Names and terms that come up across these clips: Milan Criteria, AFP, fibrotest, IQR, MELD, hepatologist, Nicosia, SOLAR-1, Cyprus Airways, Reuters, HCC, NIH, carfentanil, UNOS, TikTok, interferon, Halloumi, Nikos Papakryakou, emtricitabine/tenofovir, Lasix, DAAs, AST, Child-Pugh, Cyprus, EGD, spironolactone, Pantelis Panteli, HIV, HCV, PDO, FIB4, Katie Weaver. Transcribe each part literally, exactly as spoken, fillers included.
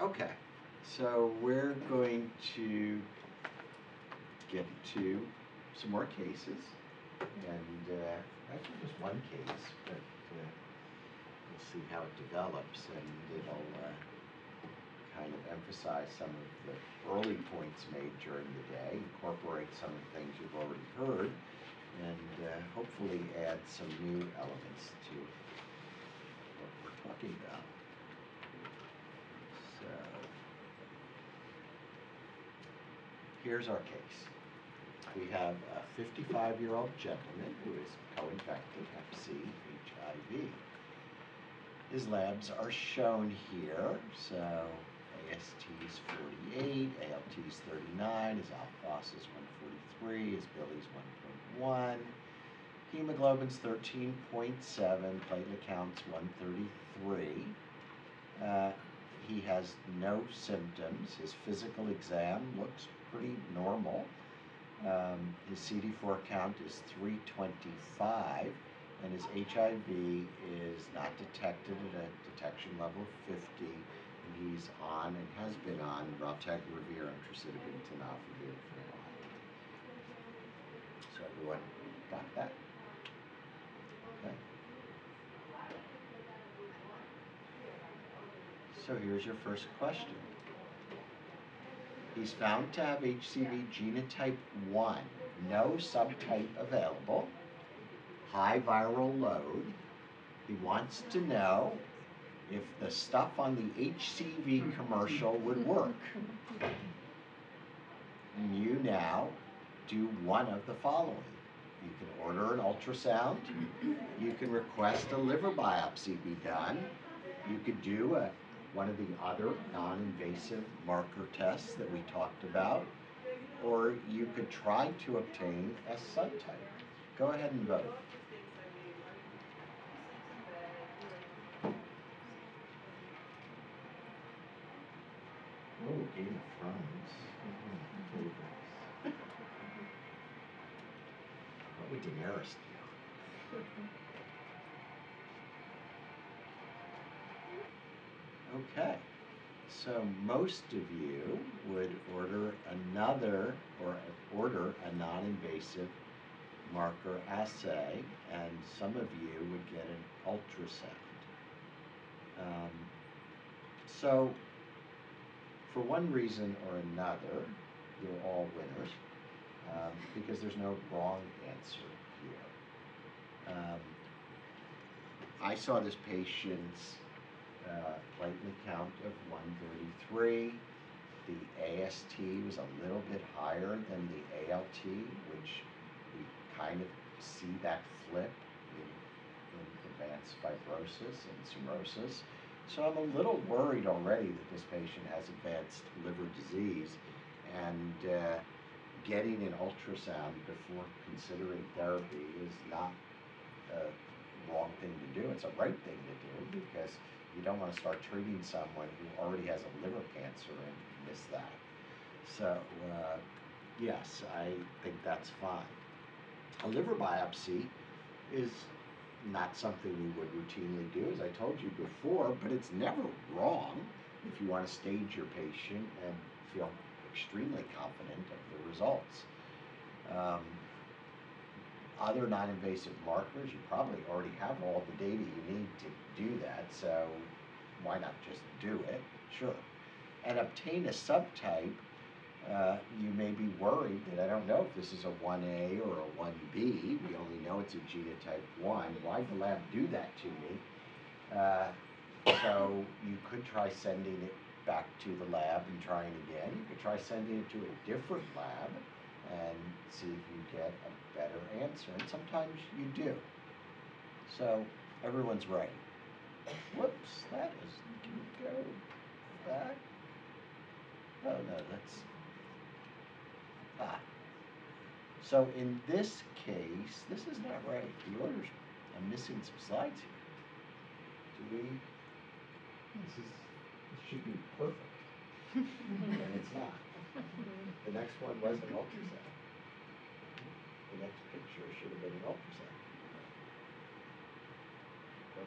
Okay, so we're going to get to some more cases, and uh, actually just one case, but uh, we'll see how it develops, and it'll uh, kind of emphasize some of the early points made during the day, incorporate some of the things you've already heard, and uh, hopefully add some new elements to what we're talking about. So, here's our case. We have a fifty-five-year-old gentleman who is co-infected hep C, H I V. His labs are shown here, so A S T is forty-eight, A L T is thirty-nine, his alk-phos is one forty-three, his Billy's one point one, hemoglobin's thirteen point seven, platelet count's one thirty-three. Uh, he has no symptoms. His physical exam looks pretty normal. Um, his C D four count is three twenty-five, and his H I V is not detected at a detection level of fifty. He's on and has been on raltegravir, emtricitabine/tenofovir for a while. So everyone got that? Okay. So here's your first question. He's found to have H C V genotype one, no subtype available, high viral load. He wants to know if the stuff on the H C V commercial would work. You now do one of the following. You can order an ultrasound. You can request a liver biopsy be done. You could do a, one of the other non-invasive marker tests that we talked about. Or you could try to obtain a subtype. Go ahead and vote. Oh, Game of Thrones. What would Daenerys do? Okay, so most of you would order another or order a non-invasive marker assay, and some of you would get an ultrasound. Um, so. For one reason or another, you're all winners, um, because there's no wrong answer here. Um, I saw this patient's uh, platelet count of one thirty-three. The A S T was a little bit higher than the A L T, which we kind of see that flip in, in advanced fibrosis and cirrhosis. So I'm a little worried already that this patient has advanced liver disease, and uh, getting an ultrasound before considering therapy is not a wrong thing to do. It's a right thing to do, because you don't want to start treating someone who already has a liver cancer and miss that. So uh, yes, I think that's fine. A liver biopsy is not something we would routinely do, as I told you before, but it's never wrong if you want to stage your patient and feel extremely confident of the results. Um, other non-invasive markers, you probably already have all the data you need to do that, so why not just do it? Sure. And obtain a subtype, uh, you may be worried that I don't know if this is a one A or a one B. We only know it's a genotype one. Why'd the lab do that to me? Uh, so you could try sending it back to the lab and trying again. You could try sending it to a different lab and see if you get a better answer. And sometimes you do. So everyone's right. Whoops, that is, can you go back? Oh, no, that's... Ah. So in this case, this is not right. The orders, I'm missing some slides here. Do we? This is, it should be perfect. And it's not. The next one was an ultrasound. The next picture should have been an ultrasound. But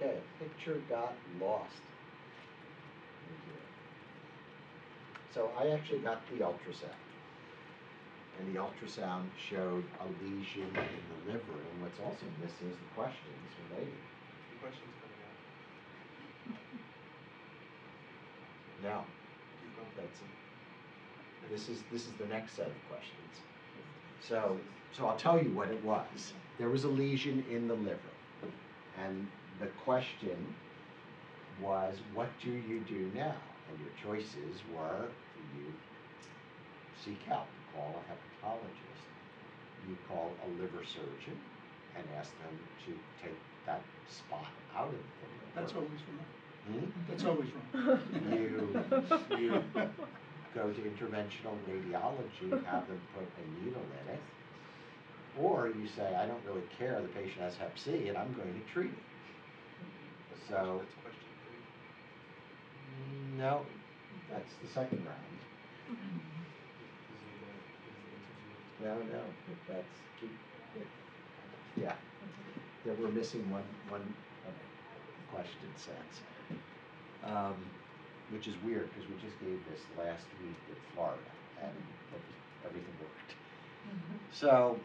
Okay, picture got lost. So I actually got the ultrasound. And the ultrasound showed a lesion in the liver. And what's also missing is the questions related. The questions coming out. Now, that's it. This is, this is the next set of questions. So, so I'll tell you what it was. There was a lesion in the liver. And the question was, what do you do now? And your choices were, you seek help, call a hepatologist, you call a liver surgeon and ask them to take that spot out of the liver. That's always wrong. Hmm? That's always wrong. You, you go to interventional radiology, have them put a needle in it, or you say, I don't really care, the patient has hep C and I'm going to treat it. So, that's question three. No, that's the second round. No, no, that's, keep, yeah, yeah, we're missing one, one question sets, um, which is weird because we just gave this last week in Florida and everything worked. Mm-hmm. So,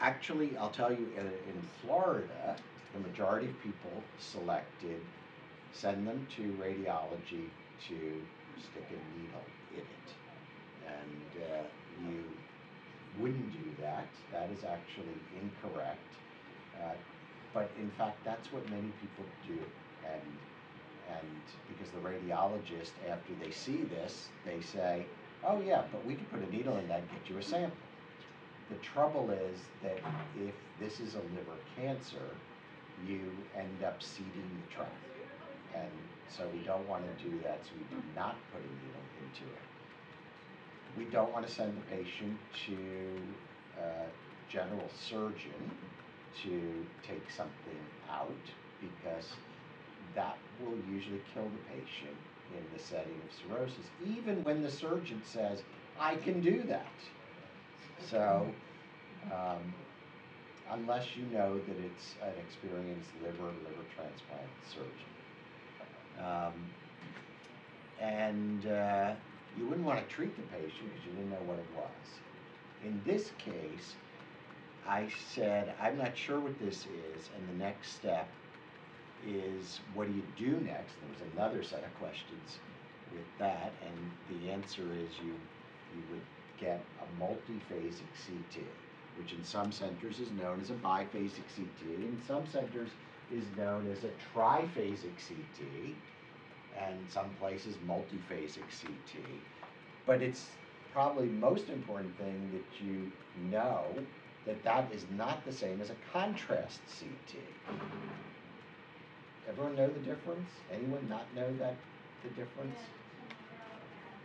actually, I'll tell you, in, in Florida, the majority of people selected send them to radiology to stick a needle in it. And uh, you wouldn't do that. That is actually incorrect. Uh, but in fact, that's what many people do. And, and because the radiologist, after they see this, they say, oh yeah, but we could put a needle in that and get you a sample. The trouble is that if this is a liver cancer, you end up seeding the tract. And so we don't want to do that, so we do not put a needle into it. We don't want to send the patient to a general surgeon to take something out because that will usually kill the patient in the setting of cirrhosis, even when the surgeon says, I can do that. So, um, unless you know that it's an experienced liver, liver transplant surgeon. Um, and uh, you wouldn't want to treat the patient because you didn't know what it was. In this case, I said, I'm not sure what this is, and the next step is, what do you do next? And there was another set of questions with that, and the answer is you, you would get a multiphasic C T, which in some centers is known as a biphasic C T, in some centers is known as a triphasic C T, and some places multiphasic C T. But it's probably most important thing that you know that that is not the same as a contrast C T. Everyone know the difference? Anyone not know that the difference?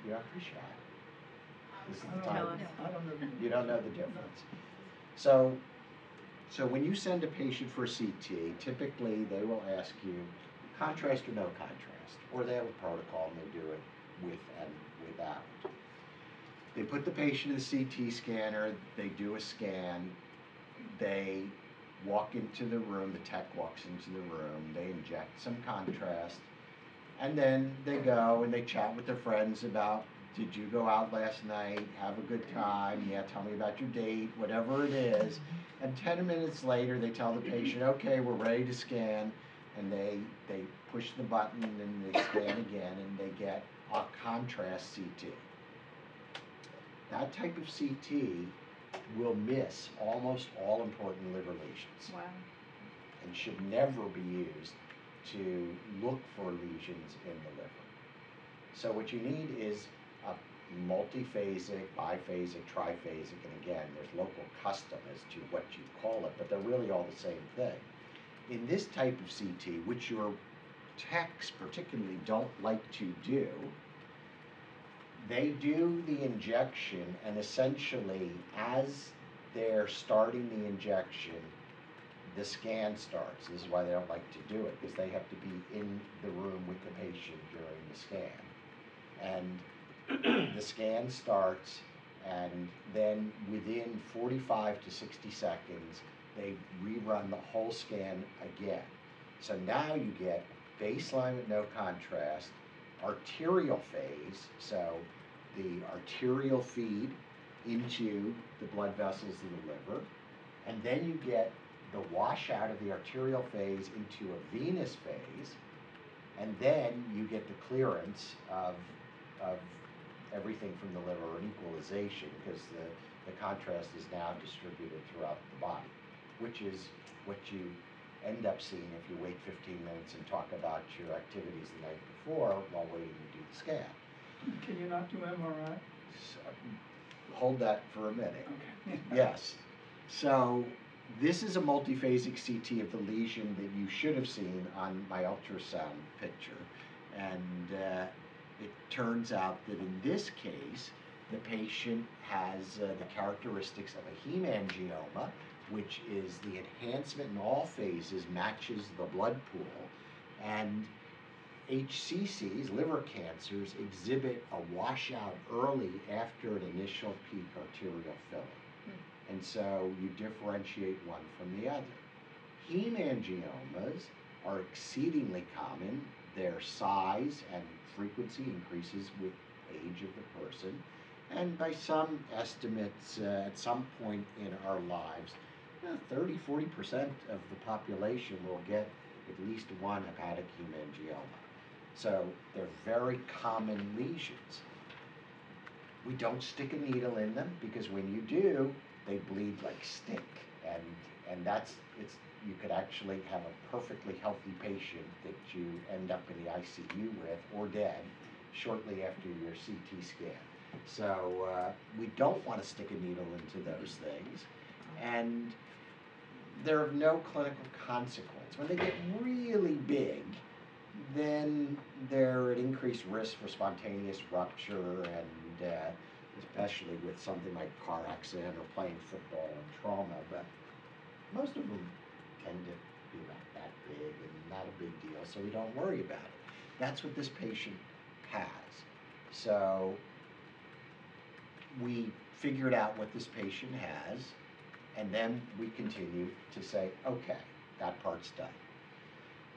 You have to be shy. This is the time. You don't know the difference. So, so when you send a patient for a C T, typically they will ask you, contrast or no contrast, or they have a protocol and they do it with and without. They put the patient in the C T scanner, they do a scan, they walk into the room, the tech walks into the room, they inject some contrast, and then they go and they chat with their friends about, did you go out last night, have a good time, yeah, tell me about your date, whatever it is. And ten minutes later, they tell the patient, okay, we're ready to scan, and they, they push the button and they scan again and they get a contrast C T. That type of C T will miss almost all important liver lesions. Wow. And should never be used to look for lesions in the liver. So what you need is a multiphasic, biphasic, triphasic, and again, there's local custom as to what you call it, but they're really all the same thing. In this type of C T, which your techs particularly don't like to do, they do the injection, and essentially, as they're starting the injection, the scan starts. This is why they don't like to do it, because they have to be in the room with the patient during the scan. And the scan starts, and then within forty-five to sixty seconds, they rerun the whole scan again. So now you get baseline with no contrast, arterial phase, so the arterial feed into the blood vessels of the liver, and then you get the washout of the arterial phase into a venous phase, and then you get the clearance of, of everything from the liver, or an equalization, because the, the contrast is now distributed throughout the body, which is what you end up seeing if you wait fifteen minutes and talk about your activities the night before while waiting to do the scan. Can you not do M R I? So, hold that for a minute. Okay. Yes. So this is a multiphasic C T of the lesion that you should have seen on my ultrasound picture. And uh, it turns out that in this case, the patient has uh, the characteristics of a hemangioma, which is the enhancement in all phases matches the blood pool, and H C Cs, liver cancers, exhibit a washout early after an initial peak arterial filling. Mm. And so you differentiate one from the other. Hemangiomas are exceedingly common. Their size and frequency increases with age of the person. And by some estimates, uh, at some point in our lives, thirty to forty percent of the population will get at least one hepatic hemangioma. So they're very common lesions. We don't stick a needle in them, because when you do, they bleed like stink. And, and that's, it's, you could actually have a perfectly healthy patient that you end up in the I C U with, or dead, shortly after your C T scan. So uh, we don't want to stick a needle into those things. And they're of no clinical consequence. When they get really big, then they're at increased risk for spontaneous rupture, and uh, especially with something like car accident or playing football and trauma. But most of them tend to be about that big and not a big deal, so we don't worry about it. That's what this patient has. So we figured out what this patient has, and then we continue to say, okay, that part's done.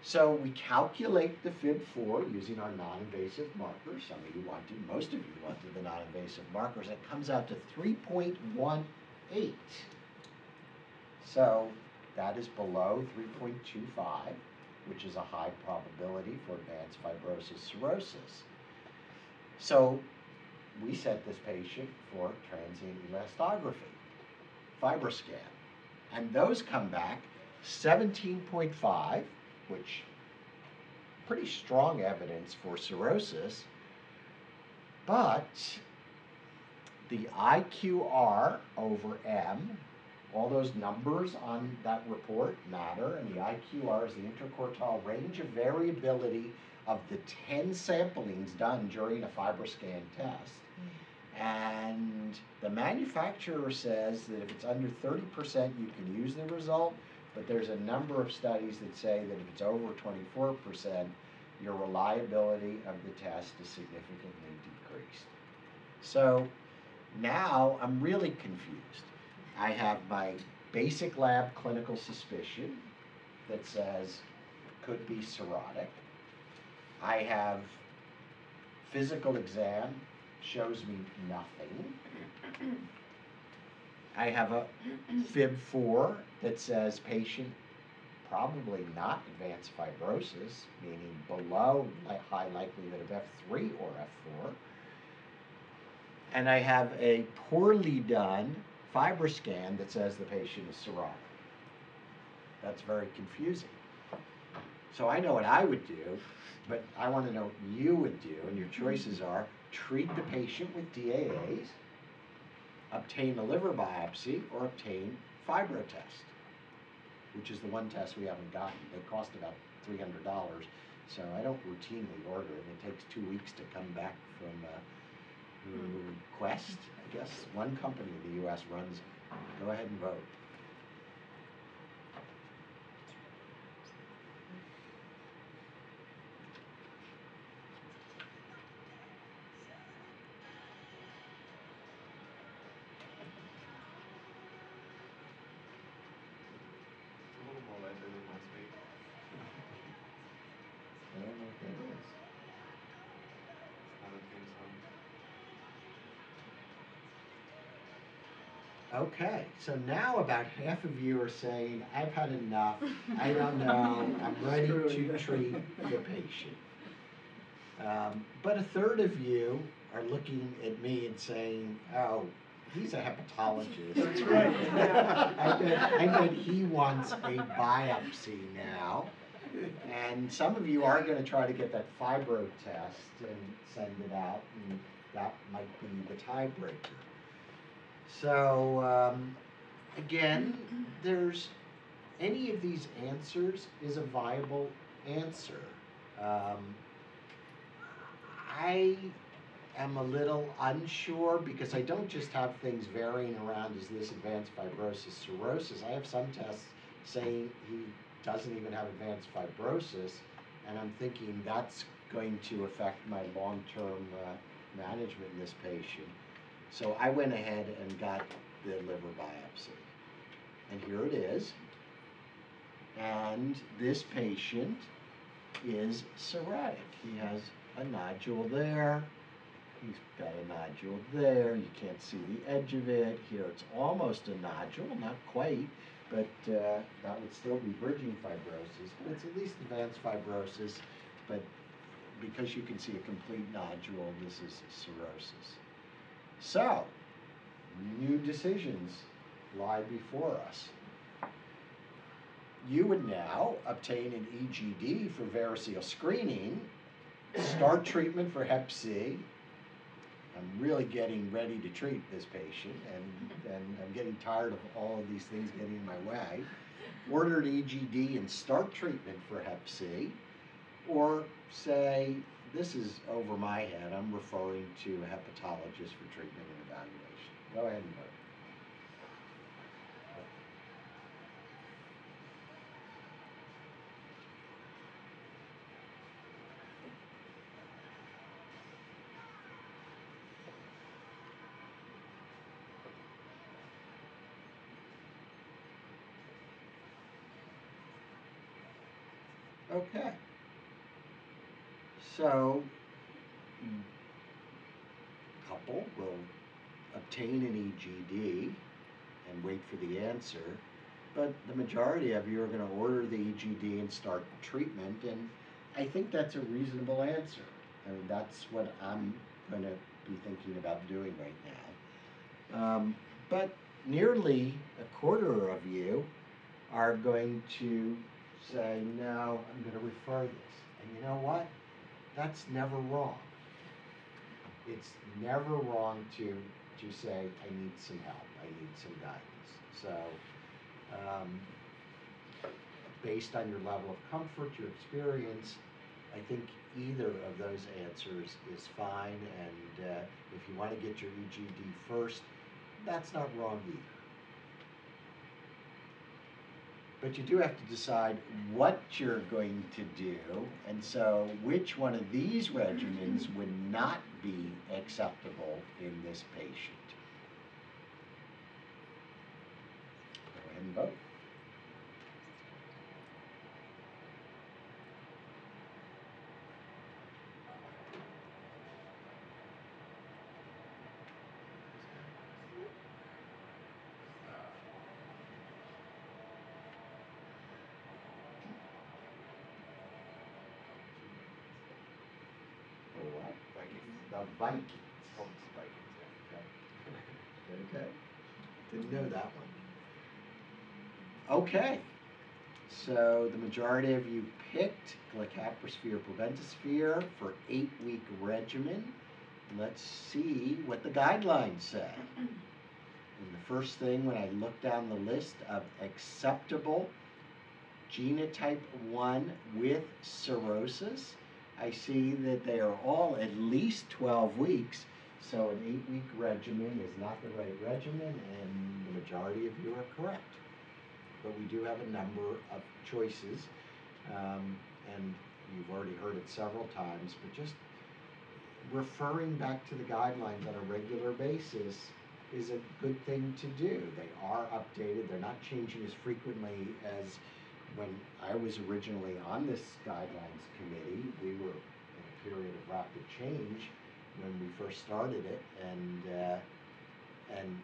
So we calculate the fib four using our non-invasive markers. Some of you wanted, most of you wanted the non-invasive markers. It comes out to three point one eight. So that is below three point two five, which is a high probability for advanced fibrosis cirrhosis. So we sent this patient for transient elastography, FibroScan, and those come back seventeen point five, which pretty strong evidence for cirrhosis, but the I Q R over M, all those numbers on that report matter, and the I Q R is the interquartile range of variability of the ten samplings done during a FibroScan test. And the manufacturer says that if it's under thirty percent, you can use the result, but there's a number of studies that say that if it's over twenty-four percent, your reliability of the test is significantly decreased. So now I'm really confused. I have my basic lab clinical suspicion that says could be cirrhotic. I have physical exam, shows me nothing. I have a fib four that says patient probably not advanced fibrosis, meaning below high likelihood of F three or F four. And I have a poorly done FibroScan that says the patient is cirrhotic. That's very confusing. So I know what I would do, but I want to know what you would do, and your choices are: treat the patient with D A As, obtain a liver biopsy, or obtain fibrotest, which is the one test we haven't gotten. They cost about three hundred dollars, so I don't routinely order it. It takes two weeks to come back from a request, I guess. One company in the U S runs it. Go ahead and vote. Okay, so now about half of you are saying, I've had enough, I don't know, I'm ready to treat the patient. Um, but a third of you are looking at me and saying, oh, he's a hepatologist. That's right. I, bet, I bet he wants a biopsy now. And some of you are going to try to get that fibro test and send it out, and that might be the tiebreaker. So, um, again, there's any of these answers is a viable answer. Um, I am a little unsure because I don't just have things varying around, is this advanced fibrosis, cirrhosis? I have some tests saying he doesn't even have advanced fibrosis, and I'm thinking that's going to affect my long-term uh, management in this patient. So I went ahead and got the liver biopsy. And here it is. And this patient is cirrhotic. He has a nodule there. He's got a nodule there. You can't see the edge of it. Here it's almost a nodule, not quite, but uh, that would still be bridging fibrosis. But it's at least advanced fibrosis. But because you can see a complete nodule, this is cirrhosis. So, new decisions lie before us. You would now obtain an E G D for variceal screening, start treatment for Hep C. I'm really getting ready to treat this patient, and, and I'm getting tired of all of these things getting in my way. Order an E G D and start treatment for Hep C, or say, this is over my head. I'm referring to a hepatologist for treatment and evaluation. Go ahead and vote. Okay. So, a couple will obtain an E G D and wait for the answer, but the majority of you are going to order the E G D and start treatment, and I think that's a reasonable answer. I mean, that's what I'm going to be thinking about doing right now. Um, but nearly a quarter of you are going to say, no, I'm going to refer this, and you know what? That's never wrong. It's never wrong to, to say, I need some help, I need some guidance. So, um, based on your level of comfort, your experience, I think either of those answers is fine, and uh, if you want to get your E G D first, that's not wrong either. But you do have to decide what you're going to do, and so which one of these regimens would not be acceptable in this patient. Go ahead and vote. The Vikings. Oh, it's the Vikings, yeah. Okay. Okay. Didn't know that one. Okay. So the majority of you picked glycaprosphere preventasphere for eight-week regimen. Let's see what the guidelines say. And the first thing when I look down the list of acceptable genotype one with cirrhosis, I see that they are all at least twelve weeks, so an eight-week regimen is not the right regimen, and the majority of you are correct. But we do have a number of choices, um, and you've already heard it several times, but just referring back to the guidelines on a regular basis is a good thing to do. They are updated, they're not changing as frequently as when I was originally on this guidelines committee. We were in a period of rapid change when we first started it, and uh, and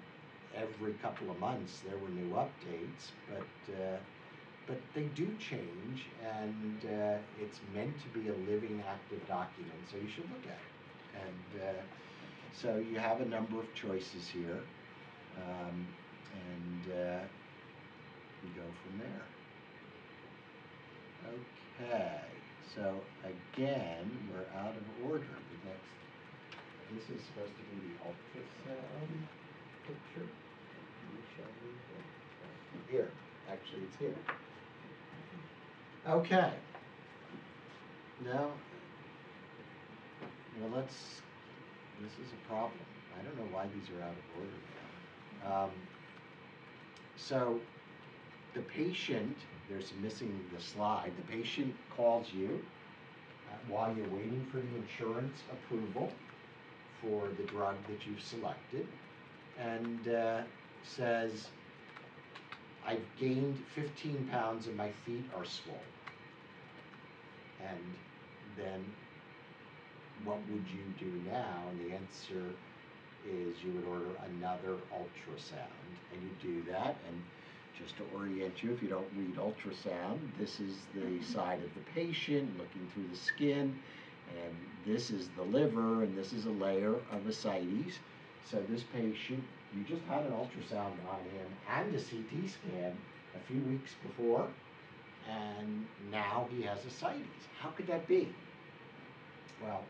every couple of months there were new updates, but uh, but they do change, and uh, it's meant to be a living, active document, so you should look at it. And uh, so you have a number of choices here, um, and uh, you go from there. Okay, so again, we're out of order. The next, this is supposed to be the ultrasound picture. We shall move it. Here, actually, it's here. Okay. Now, well, let's. This is a problem. I don't know why these are out of order now. Um, so, the patient. There's missing the slide. The patient calls you uh, while you're waiting for the insurance approval for the drug that you've selected, and uh, says, I've gained fifteen pounds and my feet are swollen. And then, what would you do now? And the answer is you would order another ultrasound. And you do that. And just to orient you, if you don't read ultrasound, this is the side of the patient looking through the skin, and this is the liver, and this is a layer of ascites. So this patient, you just had an ultrasound on him and a C T scan a few weeks before, and now he has ascites. How could that be? Well,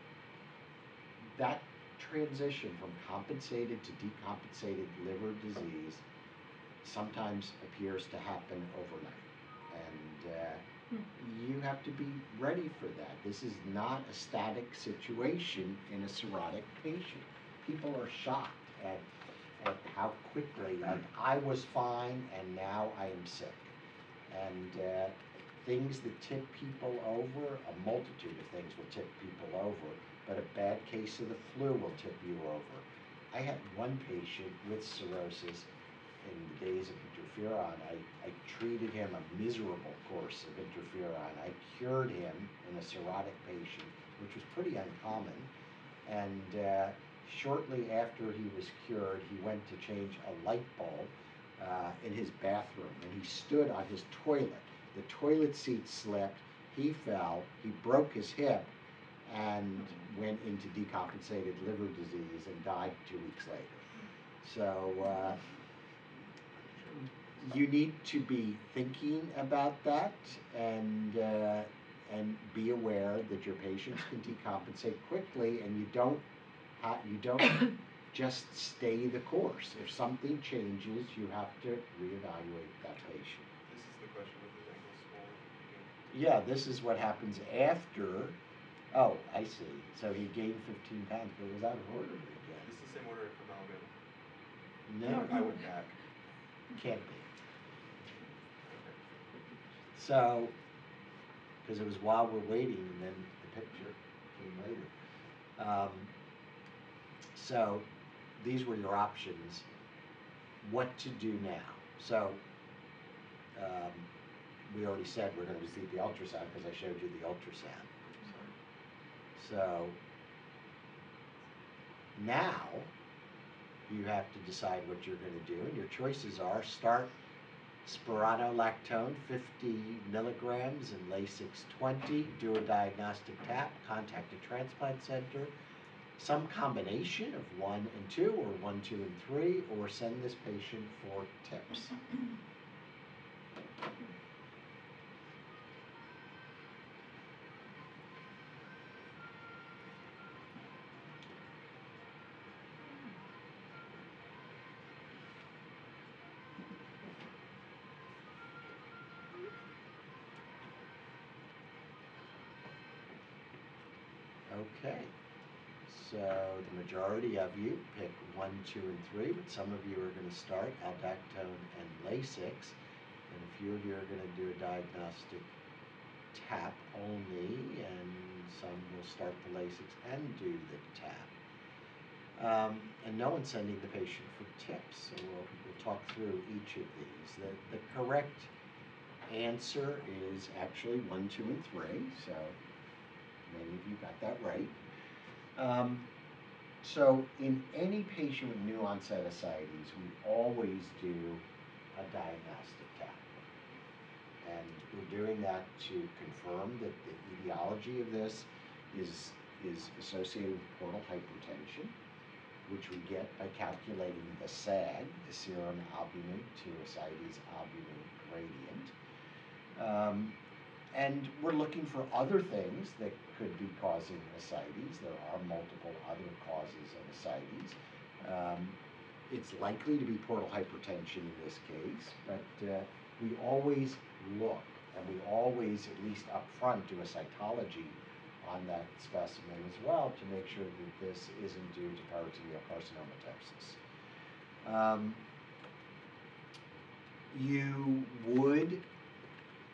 that transition from compensated to decompensated liver disease sometimes appears to happen overnight, and uh, hmm. you have to be ready for that. This is not a static situation in a cirrhotic patient. People are shocked at, at how quickly, like, I was fine and now I am sick. And uh, things that tip people over, a multitude of things will tip people over, but a bad case of the flu will tip you over. I had one patient with cirrhosis. In the days of interferon, I, I treated him a miserable course of interferon. I cured him in a cirrhotic patient, which was pretty uncommon. And uh, shortly after he was cured, he went to change a light bulb uh, in his bathroom, and he stood on his toilet. The toilet seat slipped, he fell, he broke his hip, and went into decompensated liver disease and died two weeks later. So, uh, you need to be thinking about that, and uh, and be aware that your patients can decompensate quickly, and you don't ha you don't just stay the course. If something changes, you have to reevaluate that patient. This is the question of the ankle swollen. Yeah, this is what happens after. Oh, I see. So he gained fifteen pounds, but it was out of order again. This is the same order from Alabama. No, I went back. Can't be. So, because it was while we're waiting, and then the picture came later. Um, so, these were your options. What to do now? So, um, we already said we're going to receive the ultrasound because I showed you the ultrasound. So, now you have to decide what you're going to do, and your choices are start spironolactone fifty milligrams and Lasix twenty, do a diagnostic T A P, contact a transplant center, some combination of one and two, or one, two, and three, or send this patient for TIPS. Okay, so the majority of you pick one, two, and three, but some of you are going to start Aldactone and Lasix, and a few of you are going to do a diagnostic T A P only, and some will start the Lasix and do the T A P. Um, and no one's sending the patient for TIPS, so we'll, we'll talk through each of these. The, the correct answer is actually one, two, and three, so many of you got that right. Um, So in any patient with new onset ascites, we always do a diagnostic catheter. And we're doing that to confirm that the etiology of this is, is associated with portal hypertension, which we get by calculating the SAG, the serum albumin to ascites albumin gradient. Um, and we're looking for other things that could be causing ascites. There are multiple other causes of ascites. Um, it's likely to be portal hypertension in this case, but uh, we always look, and we always, at least up front, do a cytology on that specimen as well to make sure that this isn't due to peritoneal carcinomatosis. Um, you would,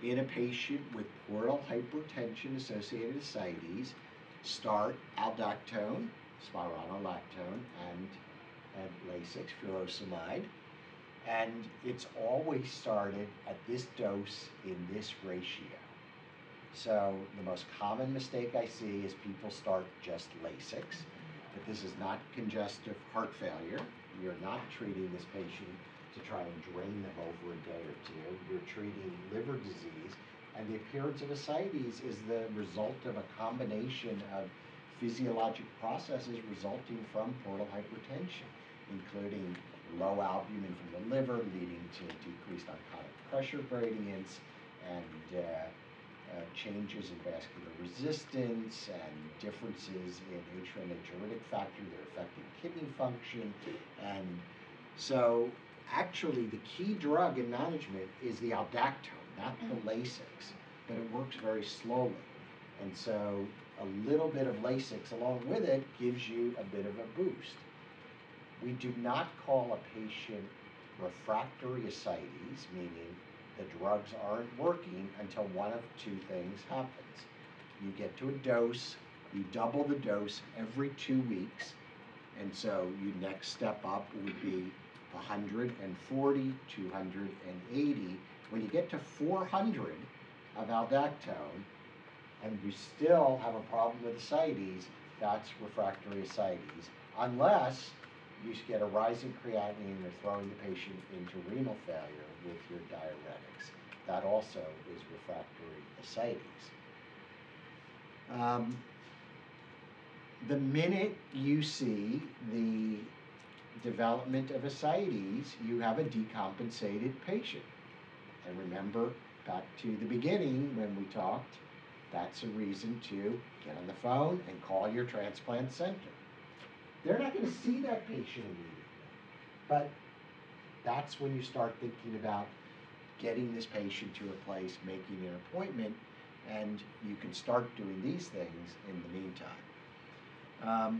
in a patient with portal hypertension associated ascites, start aldactone, spironolactone, and, and Lasix, furosemide. And it's always started at this dose in this ratio. So the most common mistake I see is people start just Lasix, but this is not congestive heart failure. You're not treating this patient to try and drain them over a day or two. You're treating liver disease, and the appearance of ascites is the result of a combination of physiologic processes resulting from portal hypertension, including low albumin from the liver leading to decreased oncotic pressure gradients and uh, Uh, changes in vascular resistance and differences in atrial and natriuretic factor that are affecting kidney function. And so actually the key drug in management is the aldactone, not the Lasix, but it works very slowly. And so a little bit of Lasix along with it gives you a bit of a boost. We do not call a patient refractory ascites, meaning the drugs aren't working, until one of two things happens. You get to a dose, you double the dose every two weeks, and so your next step up would be one hundred forty, two hundred eighty. When you get to four hundred of aldactone, and you still have a problem with ascites, that's refractory ascites, unless you get a rising creatinine and you're throwing the patient into renal failure with your diuretics. That also is refractory ascites. Um, the minute you see the development of ascites, you have a decompensated patient. And remember, back to the beginning when we talked, that's a reason to get on the phone and call your transplant center. They're not going to see that patient immediately, but that's when you start thinking about getting this patient to a place, making an appointment, and you can start doing these things in the meantime. Um,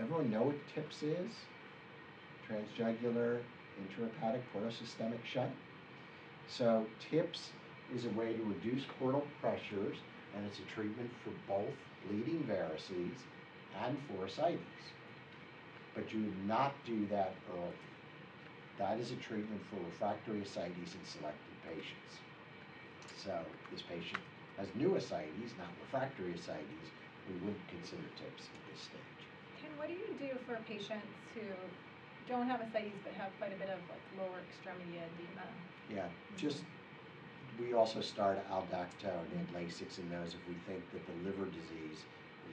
everyone know what TIPS is? Transjugular intrahepatic portosystemic shunt. So TIPS is a way to reduce portal pressures, and it's a treatment for both bleeding varices and for ascites, but you would not do that early. That is a treatment for refractory ascites in selected patients. So this patient has new ascites, not refractory ascites. We wouldn't consider TIPS at this stage. Ken, what do you do for patients who don't have ascites but have quite a bit of like lower extremity edema? Yeah, just we also start aldactone and Lasix in those if we think that the liver disease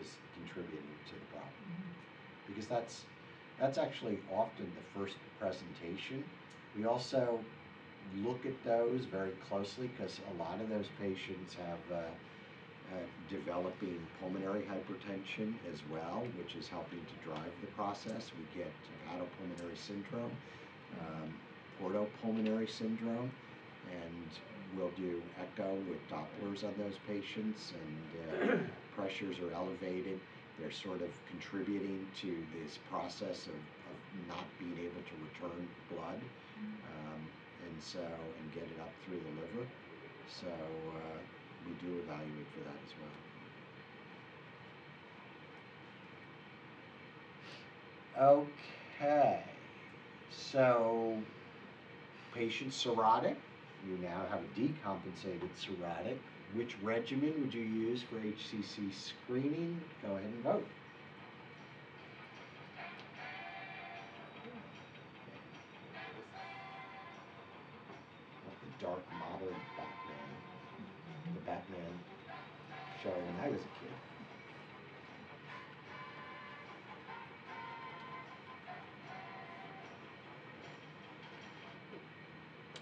is contributing to the problem. Mm-hmm. Because that's that's actually often the first presentation. We also look at those very closely because a lot of those patients have uh, uh, developing pulmonary hypertension as well, which is helping to drive the process. We get hepatopulmonary syndrome, um, portopulmonary syndrome, and we'll do echo with Dopplers on those patients, and uh, pressures are elevated. They're sort of contributing to this process of, of not being able to return blood, um, and so and get it up through the liver. So uh, we do evaluate for that as well. Okay, so patient cirrhotic. You now have a decompensated cirrhotic. Which regimen would you use for H C C screening? Go ahead and vote.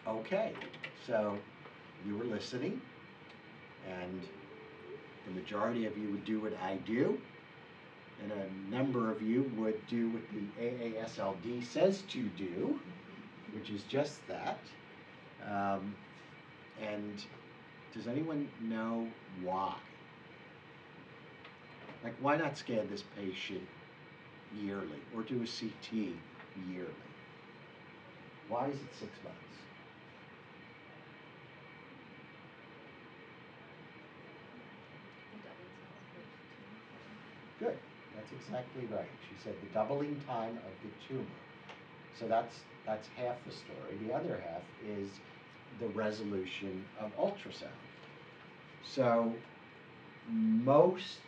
Okay, so you were listening, and the majority of you would do what I do, and a number of you would do what the A A S L D says to do, which is just that. Um, and does anyone know why? Like, why not scan this patient yearly or do a C T yearly? Why is it six months? Good, that's exactly right. She said the doubling time of the tumor. So that's, that's half the story. The other half is the resolution of ultrasound. So most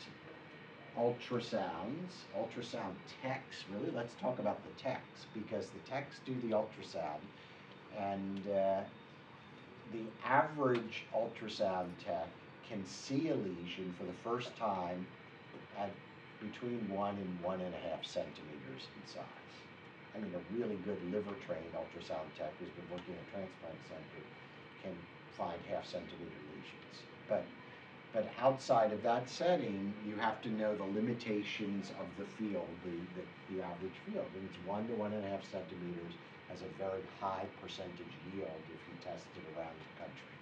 ultrasounds, ultrasound techs, really, let's talk about the techs, because the techs do the ultrasound, and uh, the average ultrasound tech can see a lesion for the first time at between one and one and a half centimeters in size. I mean, a really good liver-trained ultrasound tech who's been working in a transplant center can find half-centimeter lesions. But, but outside of that setting, you have to know the limitations of the field, the, the, the average field. And it's one to one and a half centimeters, has a very high percentage yield if you test it around the country.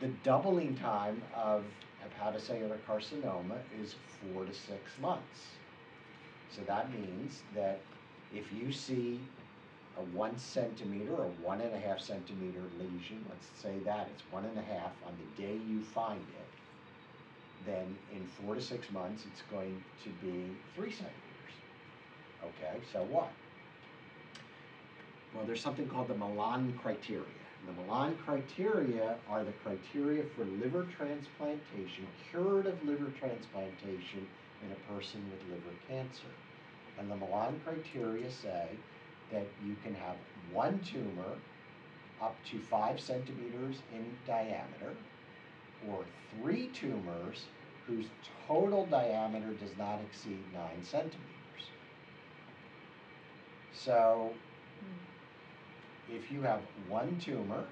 The doubling time of hepatocellular carcinoma is four to six months. So that means that if you see a one centimeter or one and a half centimeter lesion, let's say that it's one and a half on the day you find it, then in four to six months it's going to be three centimeters. Okay, so what? Well, there's something called the Milan Criteria. The Milan criteria are the criteria for liver transplantation, curative liver transplantation in a person with liver cancer. And the Milan criteria say that you can have one tumor up to five centimeters in diameter, or three tumors whose total diameter does not exceed nine centimeters. So, if you have one tumor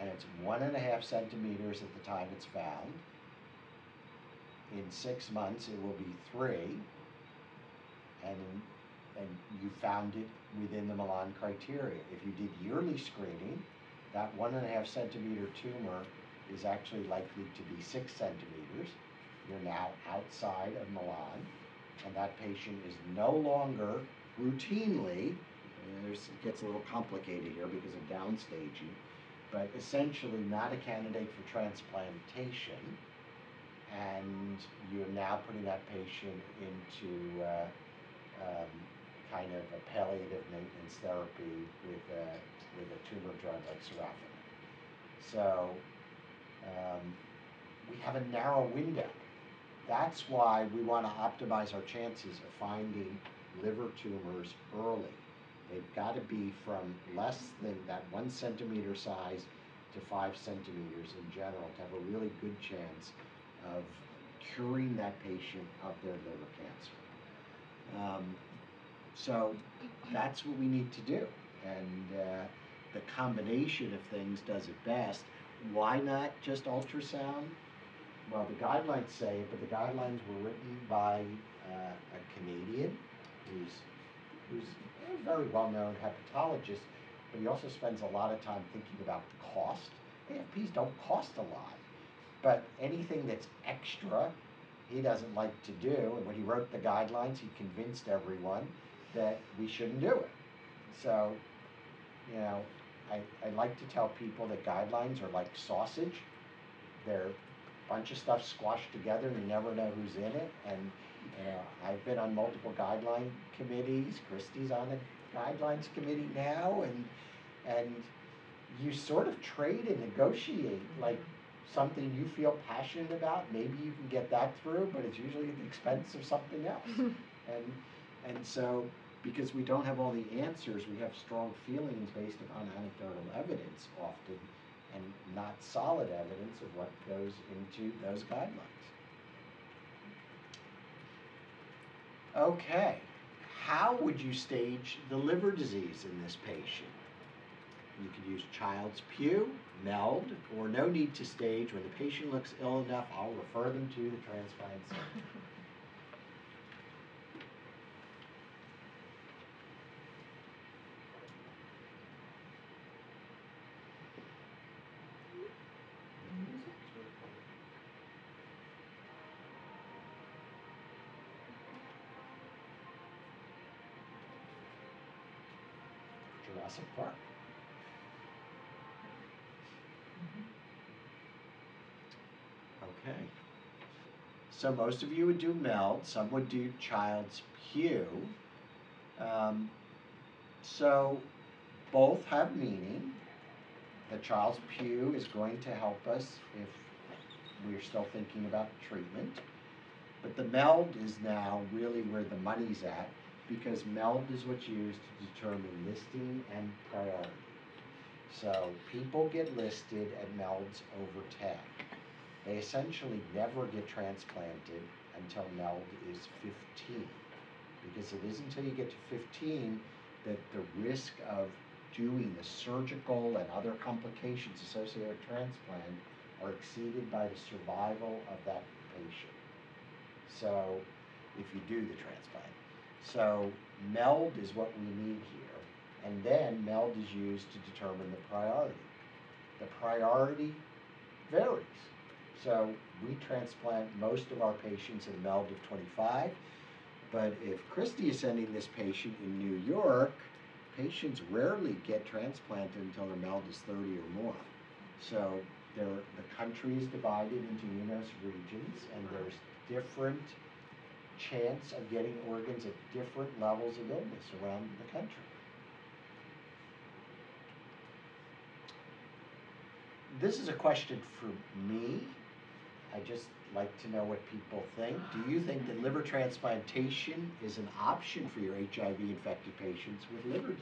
and it's one and a half centimeters at the time it's found, in six months it will be three, and, and you found it within the Milan criteria. If you did yearly screening, that one and a half centimeter tumor is actually likely to be six centimeters. You're now outside of Milan, and that patient is no longer routinely, There's, it gets a little complicated here because of downstaging, but essentially not a candidate for transplantation, and you're now putting that patient into uh, um, kind of a palliative maintenance therapy with a, with a tumor drug like sorafenib. So um, we have a narrow window. That's why we want to optimize our chances of finding liver tumors early. They've got to be from less than that one centimeter size to five centimeters in general to have a really good chance of curing that patient of their liver cancer. Um, so that's what we need to do. And uh, the combination of things does it best. Why not just ultrasound? Well, the guidelines say it, but the guidelines were written by uh, a Canadian who's who's a very well-known hepatologist, but he also spends a lot of time thinking about the cost. A F Ps don't cost a lot, but anything that's extra, he doesn't like to do, and when he wrote the guidelines, he convinced everyone that we shouldn't do it. So, you know, I, I like to tell people that guidelines are like sausage. They're a bunch of stuff squashed together, and you never know who's in it, and You know, I've been on multiple guideline committees. Christy's on the guidelines committee now, and and you sort of trade and negotiate like something you feel passionate about. Maybe you can get that through, but it's usually at the expense of something else. and and so because we don't have all the answers, we have strong feelings based upon anecdotal evidence often, and not solid evidence of what goes into those guidelines. Okay, how would you stage the liver disease in this patient? You could use Child-Pugh, MELD, or no need to stage. When the patient looks ill enough, I'll refer them to the transplant center. Jurassic Park. Okay. So most of you would do MELD. Some would do Child-Pugh. Um, so both have meaning. The Child-Pugh is going to help us if we're still thinking about treatment. But the MELD is now really where the money's at, because MELD is what's used to determine listing and priority. So people get listed at MELDs over ten. They essentially never get transplanted until MELD is fifteen, because it isn't until you get to fifteen that the risk of doing the surgical and other complications associated with transplant are exceeded by the survival of that patient. So if you do the transplant. So MELD is what we need here. And then MELD is used to determine the priority. The priority varies. So we transplant most of our patients in MELD of twenty-five. But if Christy is sending this patient in New York, patients rarely get transplanted until their MELD is thirty or more. So the country is divided into UNOS regions, and there's different chance of getting organs at different levels of illness around the country. This is a question for me. I just like to know what people think. Do you think that liver transplantation is an option for your H I V-infected patients with liver disease?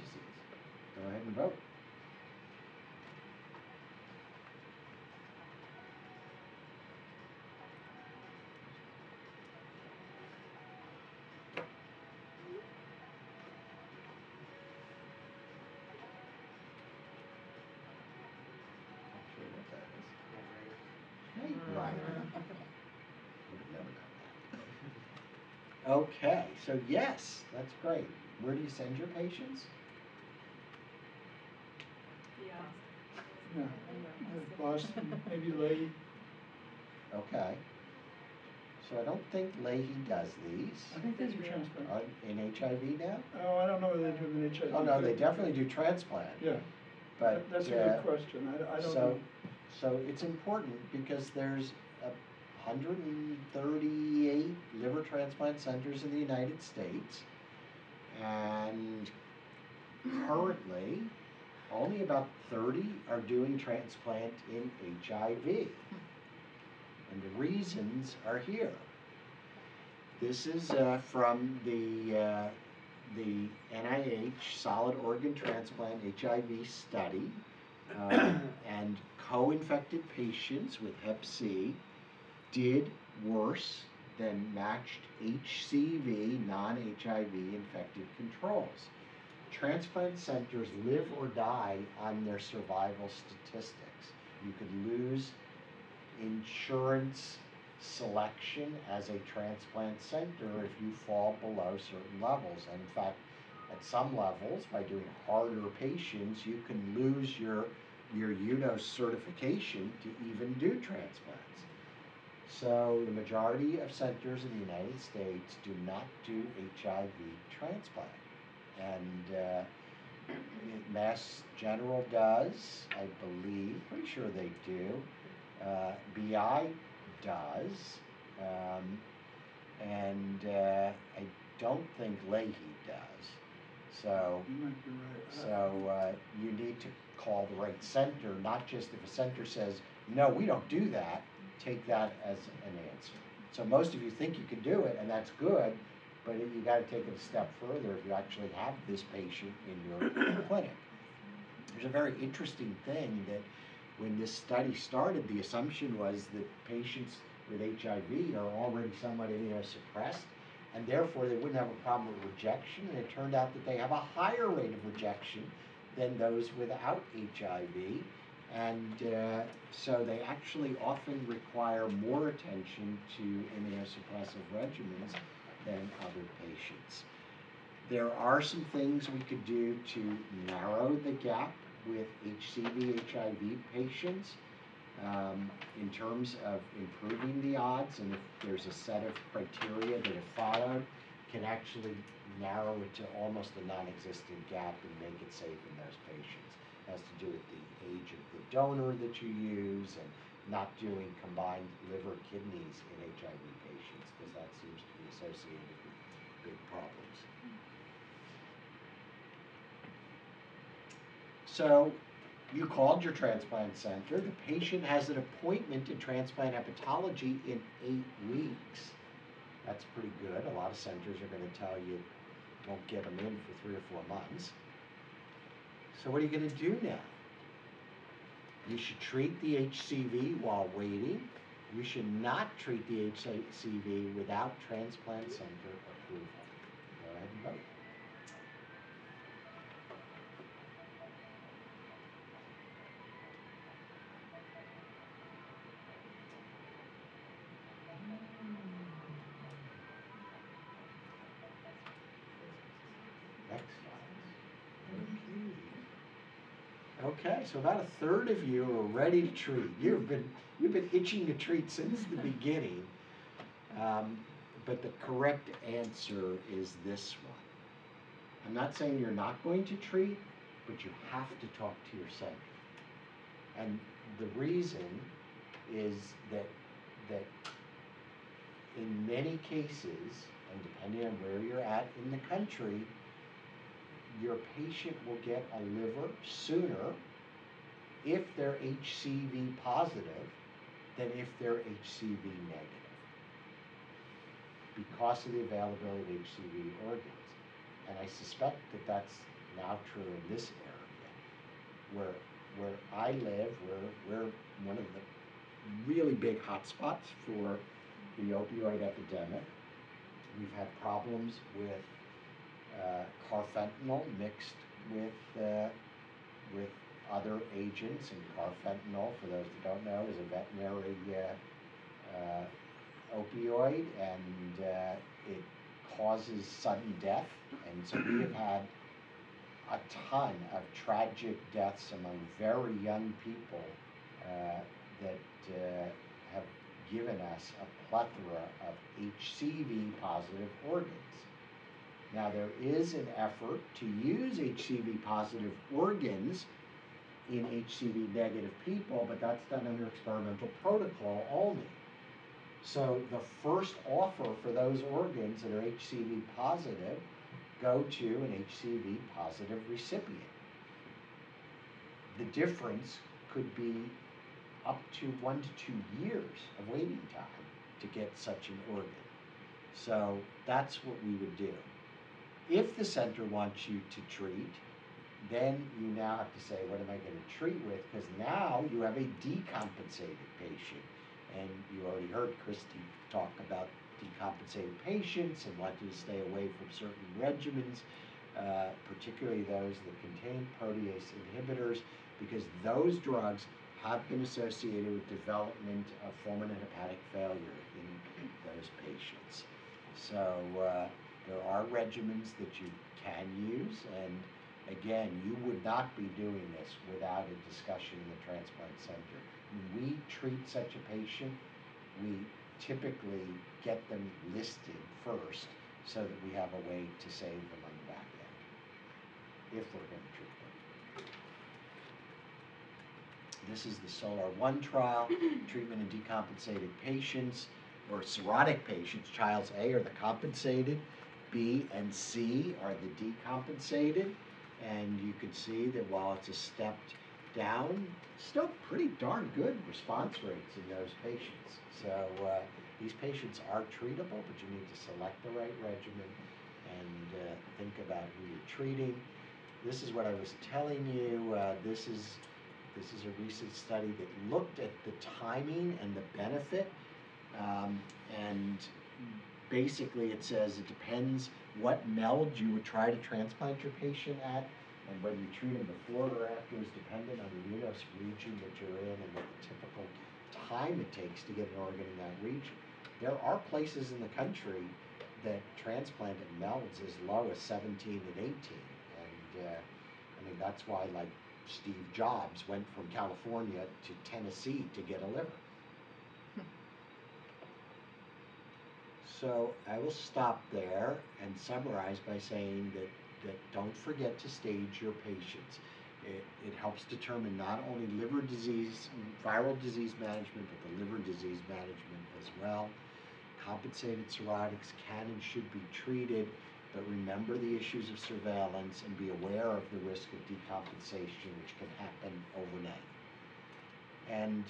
Go ahead and vote. Okay, so yes, that's great. Where do you send your patients? Yeah. No, Boston, maybe Leahy. Okay. So I don't think Leahy does these. I think these are transplant. In H I V now? Oh, I don't know whether they do them in H I V. Oh, no, they definitely do transplant. Yeah. But that's uh, a good question. I, I don't so, know. So it's important because there's a one hundred thirty-eight liver transplant centers in the United States, and currently only about thirty are doing transplant in H I V, and the reasons are here. This is uh, from the, uh, the N I H Solid Organ Transplant H I V Study, um, and co-infected patients with Hep C did worse than matched H C V, non-H I V infected controls. Transplant centers live or die on their survival statistics. You could lose insurance selection as a transplant center if you fall below certain levels. And in fact, at some levels, by doing harder patients, you can lose your, your UNOS certification to even do transplants. So the majority of centers in the United States do not do H I V transplant. And uh, Mass General does, I believe, pretty sure they do. Uh, B I does. Um, and uh, I don't think Leahy does. So, you might be right. so uh, you need to call the right center, not just if a center says, no, we don't do that. Take that as an answer. So most of you think you can do it, and that's good, but you got to take it a step further if you actually have this patient in your clinic. There's a very interesting thing that when this study started, the assumption was that patients with H I V are already somewhat immunosuppressed, and therefore they wouldn't have a problem with rejection, and it turned out that they have a higher rate of rejection than those without H I V. And uh, so they actually often require more attention to immunosuppressive regimens than other patients. There are some things we could do to narrow the gap with H C V H I V patients um, in terms of improving the odds, and if there's a set of criteria that are followed, can actually narrow it to almost a non-existent gap and make it safe in those patients. It has to do with the age of the donor that you use and not doing combined liver kidneys in H I V patients, because that seems to be associated with big problems. So you called your transplant center. The patient has an appointment in transplant hepatology in eight weeks. That's pretty good. A lot of centers are going to tell you don't get them in for three or four months. So what are you going to do now? You should treat the H C V while waiting. You should not treat the H C V without transplant center approval. Go ahead and vote. Okay, so about a third of you are ready to treat. You've been, you've been itching to treat since the beginning, um, but the correct answer is this one. I'm not saying you're not going to treat, but you have to talk to your center. And the reason is that, that in many cases, and depending on where you're at in the country, your patient will get a liver sooner if they're H C V positive than if they're H C V negative, because of the availability of H C V organs. And I suspect that that's now true in this area, where, where I live, where we're one of the really big hotspots for the opioid epidemic. We've had problems with Uh, carfentanil mixed with uh, with other agents, and carfentanil, for those that don't know, is a veterinary uh, uh, opioid, and uh, it causes sudden death. And so we have had a ton of tragic deaths among very young people uh, that uh, have given us a plethora of H C V positive organs. Now, there is an effort to use H C V positive organs in H C V negative people, but that's done under experimental protocol only. So the first offer for those organs that are H C V positive go to an H C V positive recipient. The difference could be up to one to two years of waiting time to get such an organ. So that's what we would do. If the center wants you to treat, then you now have to say, what am I going to treat with? Because now you have a decompensated patient. And you already heard Christy talk about decompensated patients and wanting to stay away from certain regimens, uh, particularly those that contain protease inhibitors, because those drugs have been associated with development of fulminant hepatic failure in those patients. So uh, there are regimens that you can use, and again, you would not be doing this without a discussion in the transplant center. When we treat such a patient, we typically get them listed first so that we have a way to save them on the back end, if we're going to treat them. This is the SOLAR one trial, treatment in decompensated patients, or cirrhotic patients. Child's A are the compensated, B and C are the decompensated, and you can see that while it's a stepped down, still pretty darn good response rates in those patients. So uh, these patients are treatable, but you need to select the right regimen and uh, think about who you're treating. This is what I was telling you. Uh, this is this is a recent study that looked at the timing and the benefit. Um, and basically it says it depends what MELD you would try to transplant your patient at And whether you're treating before or after is dependent on the U N O S region that you're in and what the typical time it takes to get an organ in that region. There are places in the country that transplant at MELDs as low as seventeen and eighteen. And uh, I mean, that's why, like, Steve Jobs went from California to Tennessee to get a liver. Hmm. So I will stop there and summarize by saying that that don't forget to stage your patients. It, it helps determine not only liver disease, viral disease management, but the liver disease management as well. Compensated cirrhotics can and should be treated, but remember the issues of surveillance and be aware of the risk of decompensation, which can happen overnight. And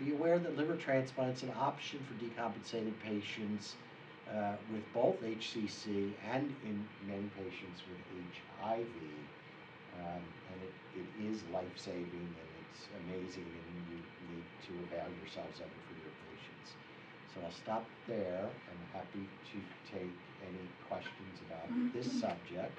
be aware that liver transplant's an option for decompensated patients Uh, with both H C C and in many patients with H I V, um, and it, it is life-saving and it's amazing, and you need to avail yourselves of it for your patients. So I'll stop there. I'm happy to take any questions about this subject.